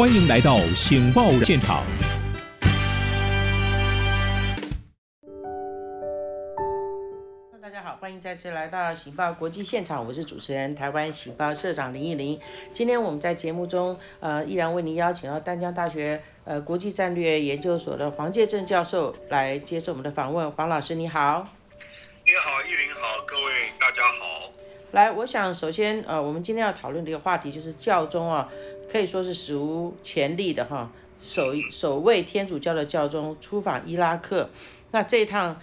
欢迎来到醒报现场。大家好，欢迎再次来到醒报国际现场，我是主持人台湾醒报社长林奕玲。今天我们在节目中，依然为您邀请到淡江大学国际战略研究所的黄介正教授来接受我们的访问。黄老师，你好。你好，奕玲好，各位大家好。来，我想首先，我们今天要讨论的一个话题就是教宗啊，可以说是史无前例的哈，首位天主教的教宗出访伊拉克。那这一趟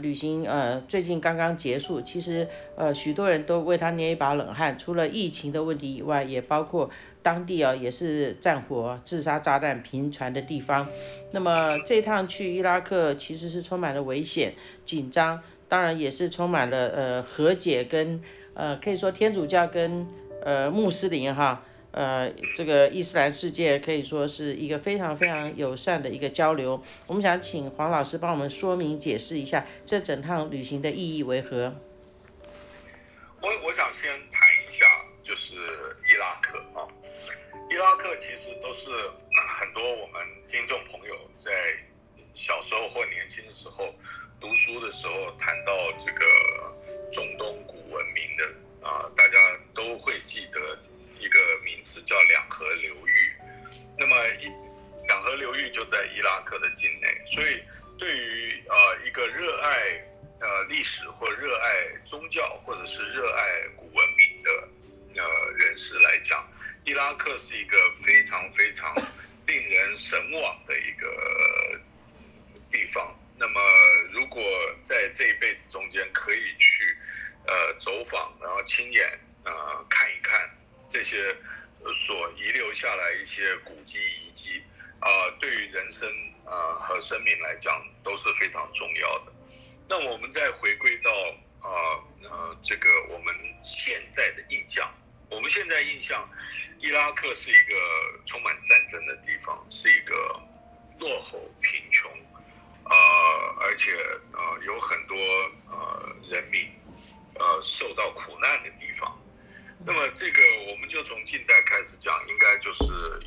旅行最近刚刚结束，其实许多人都为他捏一把冷汗，除了疫情的问题以外，也包括当地也是战火、自杀炸弹频传的地方。那么这一趟去伊拉克其实是充满了危险、紧张，当然也是充满了和解跟。可以说天主教跟穆斯林哈，这个伊斯兰世界可以说是一个非常非常友善的一个交流。我们想请黄老师帮我们说明解释一下这整趟旅行的意义为何。我想先谈一下就是伊拉克啊，伊拉克其实都是很多我们听众朋友在小时候或年轻的时候读书的时候谈到这个中东古文明的大家都会记得一个名词叫两河流域。那么两河流域就在伊拉克的境内，所以对于一个热爱历史或热爱宗教或者是热爱古文明的人士来讲，伊拉克是一个非常非常令人神往的一个地方。那么如果在这一辈子中间可以去走访，然后亲眼看一看这些所遗留下来一些古迹遗迹，对于人生和生命来讲都是非常重要的。那我们再回归到这个我们现在的印象，我们现在印象伊拉克是一个充满战争的地方，是一个落后贫穷，而且有很多人民受到苦难的地方。那么这个我们就从近代开始讲，应该就是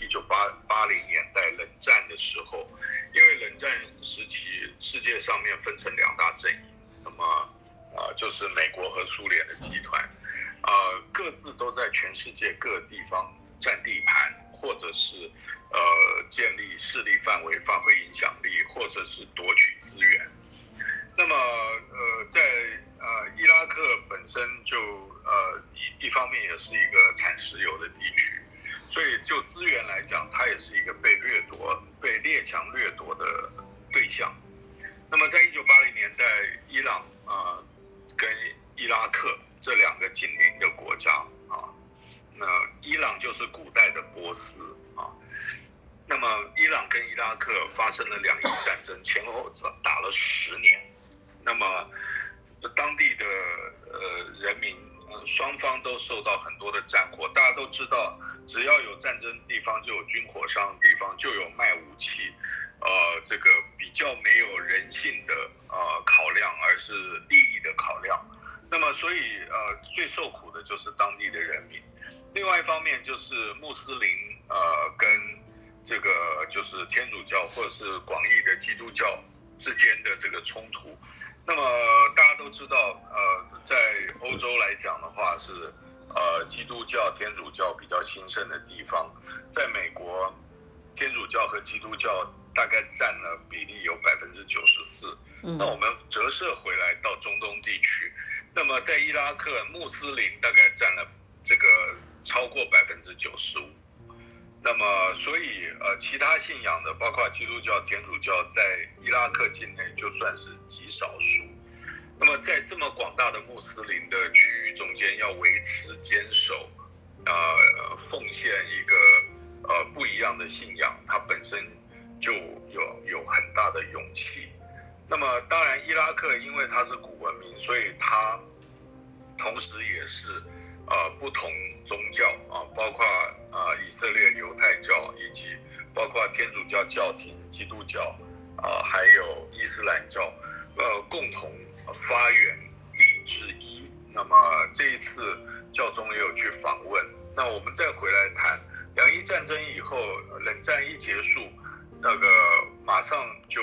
1980年代冷战的时候，因为冷战时期世界上面分成两大阵营，那么就是美国和苏联的集团，各自都在全世界各地方占地盘，或者是建立势力范围，发挥影响力，或者是夺取资源。那么在伊拉克本身就一方面也是一个产石油的地区，所以就资源来讲，它也是一个被列强掠夺的对象。那么在1980年代，伊朗跟伊拉克这两个紧邻的国家啊，那伊朗就是古代的波斯啊。那么伊朗跟伊拉克发生了两伊战争，前后打了10年。那么当地的人民双方都受到很多的战火。大家都知道，只要有战争地方就有军火商的地方，就有卖武器，这个比较没有人性的考量，而是利益的考量。那么所以最受苦的就是当地的人民。另外一方面就是穆斯林跟这个就是天主教或者是广义的基督教之间的这个冲突。那么大家都知道，在欧洲来讲的话是，基督教、天主教比较兴盛的地方。在美国，天主教和基督教大概占了比例有94%。那我们折射回来到中东地区，那么在伊拉克，穆斯林大概占了这个超过95%。那么所以其他信仰的包括基督教、天主教在伊拉克境内就算是极少数。那么在这么广大的穆斯林的区域中间，要维持坚守奉献一个不一样的信仰，它本身就有很大的勇气。那么当然伊拉克因为它是古文明，所以它同时也是不同宗教包括以色列犹太教，以及包括天主教教廷、基督教还有伊斯兰教共同发源地之一。那么这一次教宗也有去访问，那我们再回来谈洋伊战争以后，冷战一结束，那个马上就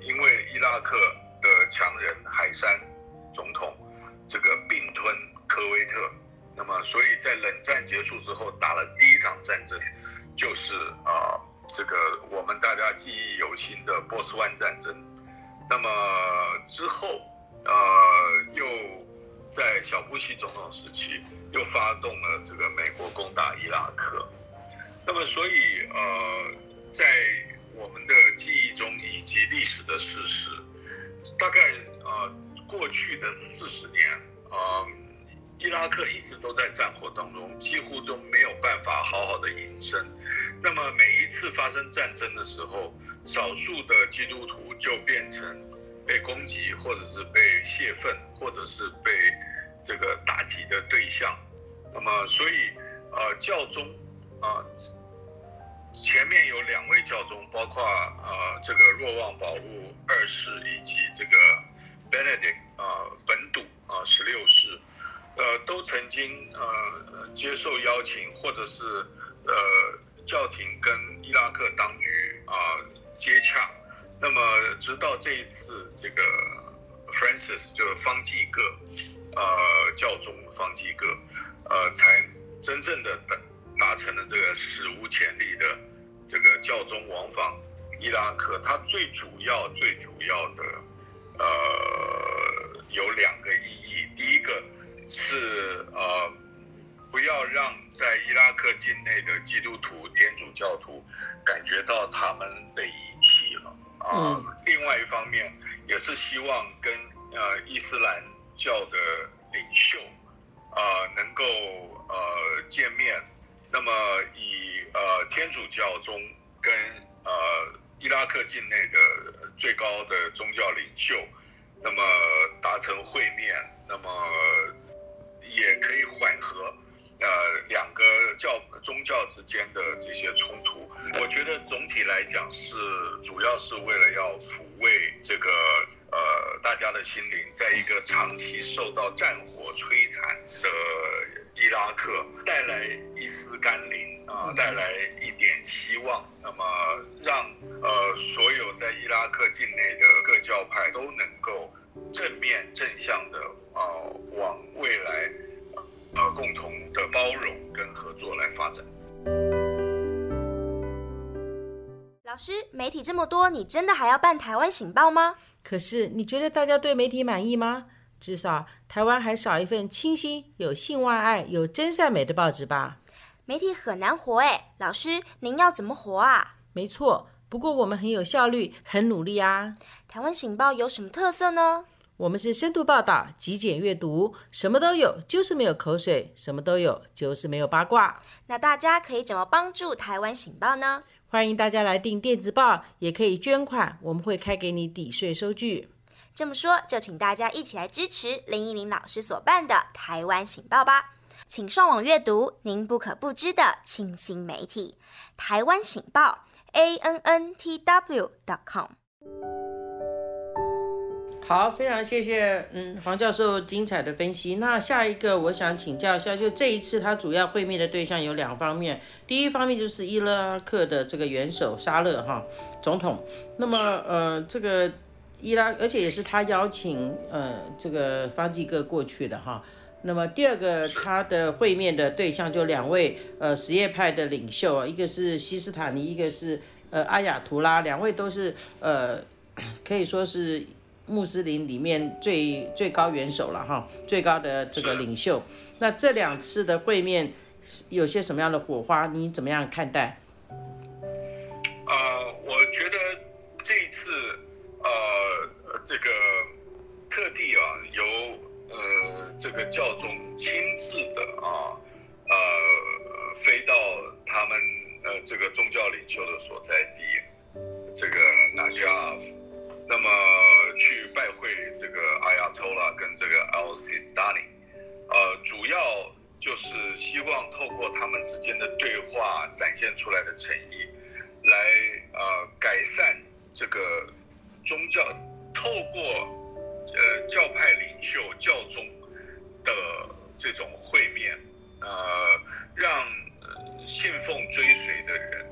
因为伊拉克的强人海珊总统这个并吞科威特，那么所以在冷战结束之后打了第一场战争，就是这个我们大家记忆犹新的波斯湾战争。那么之后又在小布希总统时期又发动了这个美国攻打伊拉克。那么所以在我们的记忆中以及历史的事实，大概过去的40年伊拉克一直都在战火当中，几乎都没有办法好好的隐身。那么每一次发生战争的时候，少数的基督徒就变成被攻击，或者是被泄愤，或者是被这个打击的对象。那么所以教宗前面有2位教宗，包括这个若望保禄2世以及这个 Benedict 本笃16世，都曾经接受邀请，或者是教廷跟伊拉克当局接洽。那么直到这一次这个 Francis 就是方济各教宗方济各才真正的达成了这个史无前例的这个教宗往访伊拉克。它最主要的有2个意义。第一个是不要让在伊拉克境内的基督徒、天主教徒感觉到他们被遗弃了另外一方面也是希望跟伊斯兰教的领袖能够见面。那么以天主教宗跟伊拉克境内的最高的宗教领袖那么达成会面，那么也可以缓和2个宗教之间的这些冲突。我觉得总体来讲是主要是为了要抚慰这个大家的心灵，在一个长期受到战火摧残的伊拉克带来一丝甘霖带来一点希望。那么让所有在伊拉克境内的各教派都能够正面正向的往未来共同的包容跟合作来发展。老师，媒体这么多，你真的还要办台湾醒报吗？可是你觉得大家对媒体满意吗？至少台湾还少一份清新、有性万爱、有真善美的报纸吧。媒体很难活耶，老师您要怎么活啊？没错，不过我们很有效率，很努力啊。台湾醒报有什么特色呢？我们是深度报道，极简阅读，什么都有，就是没有口水，什么都有，就是没有八卦。那大家可以怎么帮助台湾醒报呢？欢迎大家来订电子报，也可以捐款，我们会开给你抵税收据。这么说，就请大家一起来支持林怡伶老师所办的台湾醒报吧。请上网阅读您不可不知的清新媒体，台湾醒报 anntw.com。好，非常谢谢黄教授精彩的分析。那下一个我想请教一下，就这一次他主要会面的对象有2方面，第一方面就是伊拉克的这个元首沙勒总统，那么这个伊拉克，而且也是他邀请这个方济各过去的哈。那么第二个他的会面的对象就2位什叶派的领袖，一个是西斯塔尼，一个是阿亚图拉，2位都是可以说是穆斯林里面最高元首了哈，最高的这个领袖。那这2次的会面有些什么样的火花，你怎么样看待？我觉得这一次这个特地由这个教宗亲自的飞到他们这个宗教领袖的所在地，这个 Najaf。那么去拜会这个阿亚托拉跟这个 Al-Sistani， 主要就是希望透过他们之间的对话展现出来的诚意，来改善这个宗教，透过教派领袖教宗的这种会面，让信奉追随的人，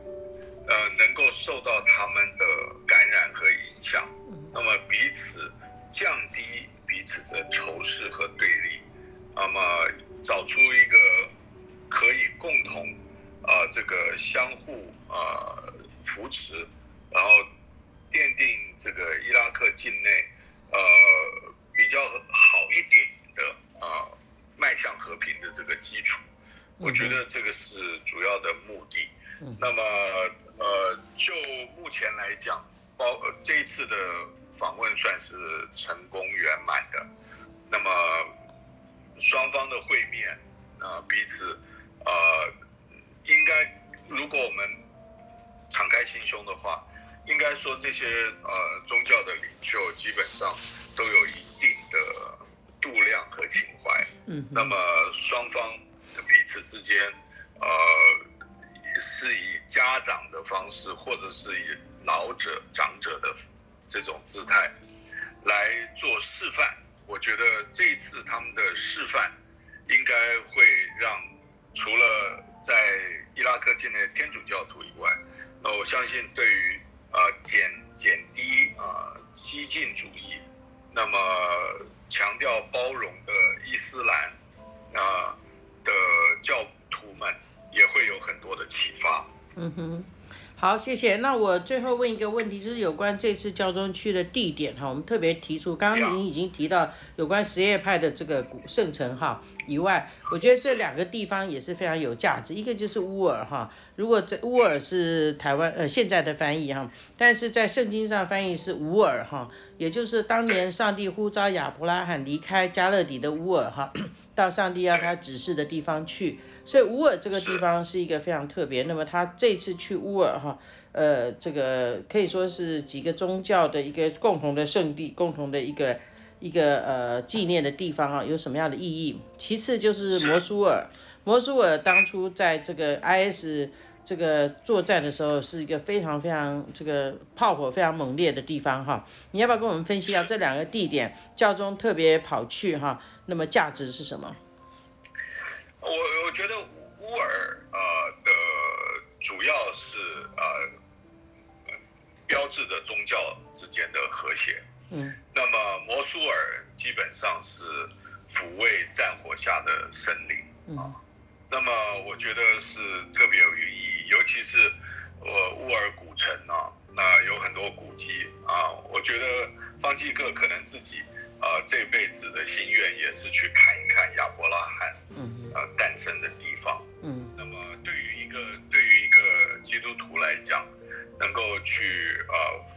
能够受到他们的感染和影响，那么彼此降低彼此的仇视和对立，那么找出一个可以共同这个相互扶持，然后奠定这个伊拉克境内比较好一点的迈向和平的这个基础。我觉得这个是主要的目的。那么就目前来讲，这一次的访问算是成功圆满的。那么双方的会面，彼此应该，如果我们敞开心胸的话，应该说这些宗教的领袖基本上都有一定的度量和情怀。那么双方彼此之间是以家长的方式，或者是以长者的这种姿态来做示范。我觉得这一次他们的示范应该会让除了在伊拉克境内的天主教徒以外，我相信对于减低激进主义，那么强调包容的伊斯兰的教徒们也会有很多的启发。好，谢谢。那我最后问一个问题，就是有关这次教宗去的地点哈，我们特别提出，刚刚您已经提到有关什叶派的这个圣城哈以外，我觉得这两个地方也是非常有价值。一个就是乌尔哈，如果这乌尔是台湾现在的翻译哈，但是在圣经上翻译是乌尔哈，也就是当年上帝呼召亚伯拉罕离开加勒底的乌尔哈，到上帝要他指示的地方去，所以乌尔这个地方是一个非常特别。那么他这次去乌尔哈，这个可以说是几个宗教的一个共同的圣地，共同的一个纪念的地方啊，有什么样的意义？其次就是摩苏尔，摩苏尔当初在这个 IS 这个作战的时候，是一个非常非常这个炮火非常猛烈的地方哈。你要不要跟我们分析一下这两个地点，教宗特别跑去哈？那么价值是什么？我觉得乌尔的主要是标志的宗教之间的和谐。那么摩苏尔基本上是抚慰战火下的神灵啊。那么我觉得是特别有意义，尤其是乌尔古城啊，那有很多古迹啊。我觉得方济各可能自己这辈子的心愿也是去看一看亚伯拉罕诞生的地方。那么对于一个基督徒来讲，能够去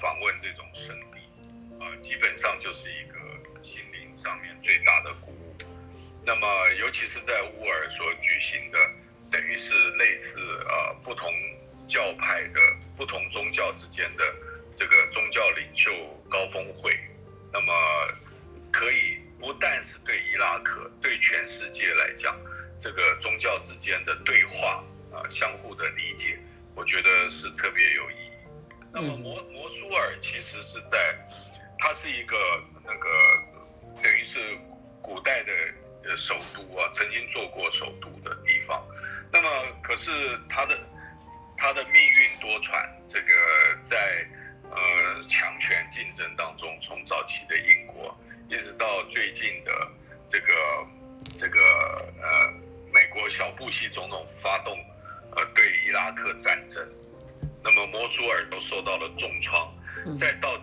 访问这种圣地，基本上就是一个心灵上面最大的鼓舞。那么尤其是在乌尔所举行的，等于是类似不同教派的不同宗教之间的这个宗教领袖高峰会，那么可以不但是对伊拉克，对全世界来讲，这个宗教之间的对话相互的理解，我觉得是特别有意义。那么摩苏尔其实是它是一个那个等于是古代的首都啊，曾经做过首都的地方。那么可是它的命运多舛，这个在强权竞争当中，从早期的英国一直到最近的这个美国小布希总统发动对伊拉克战争，那么摩苏尔都受到了重创。再到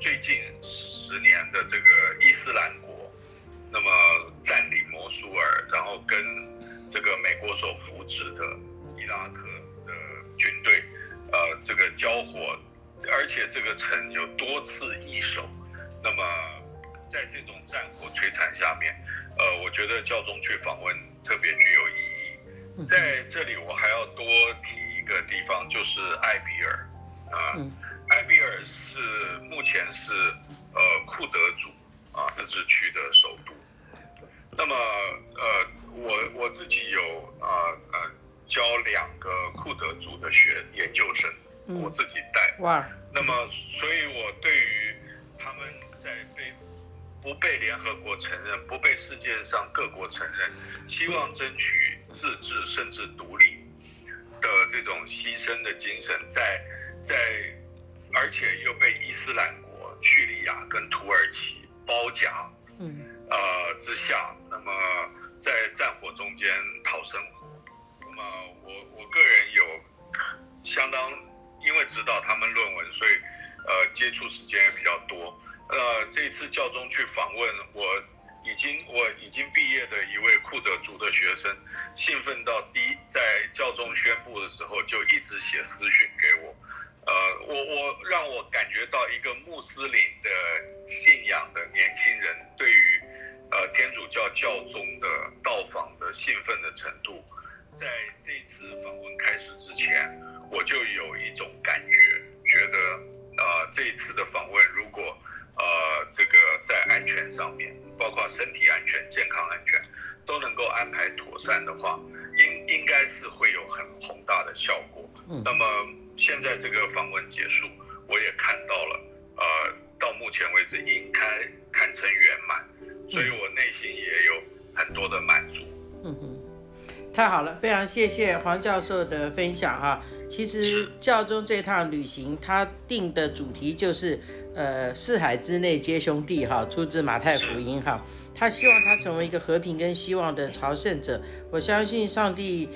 最近10年的这个伊斯兰国，那么占领摩苏尔，然后跟这个美国所扶植的伊拉克的军队这个交火，而且这个城有多次易手。那么在这种战火摧残下面，我觉得教宗去访问特别具有意义。在这里我还要多提一个地方，就是艾比尔。艾比尔是目前是库德族自治区的首都。那么我自己有教2个库德族的研究生，我自己带。那么所以我对于他们在不被联合国承认，不被世界上各国承认，希望争取自治甚至独立，的这种牺牲的精神在而且又被伊斯兰国、叙利亚跟土耳其包夹之下，那么在战火中间讨生活。那么我个人有相当，因为知道他们论文，所以接触时间也比较多。这次教宗去访问我已经毕业的一位库德族的学生，兴奋到在教宗宣布的时候就一直写私讯给我。我让我感觉到一个穆斯林的信仰的年轻人对于天主教教宗的到访的兴奋的程度，在这次访问开始之前，我就有一种感觉，觉得这一次的访问如果这个在安全上面，包括身体安全、健康安全，都能够安排妥善的话，应该是会有很宏大的效果。那么现在这个访问结束，我也看到了，到目前为止应该堪称圆满，所以我内心也有很多的满足。太好了，非常谢谢黄教授的分享啊！其实教宗这趟旅行，他定的主题就是四海之内皆兄弟哈，出自马太福音哈。他希望他成为一个和平跟希望的朝圣者。我相信上帝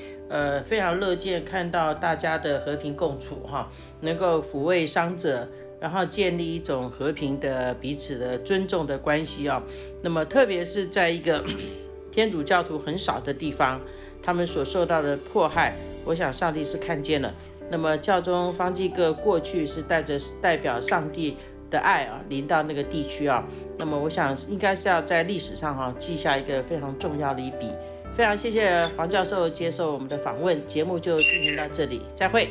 非常乐见看到大家的和平共处哈，能够抚慰伤者，然后建立一种和平的彼此的尊重的关系哦。那么特别是在一个天主教徒很少的地方，他们所受到的迫害，我想上帝是看见了。那么教宗方济各过去是代表上帝的爱啊，临到那个地区啊。那么我想应该是要在历史上记下一个非常重要的一笔。非常谢谢黄教授接受我们的访问，节目就进行到这里，再会。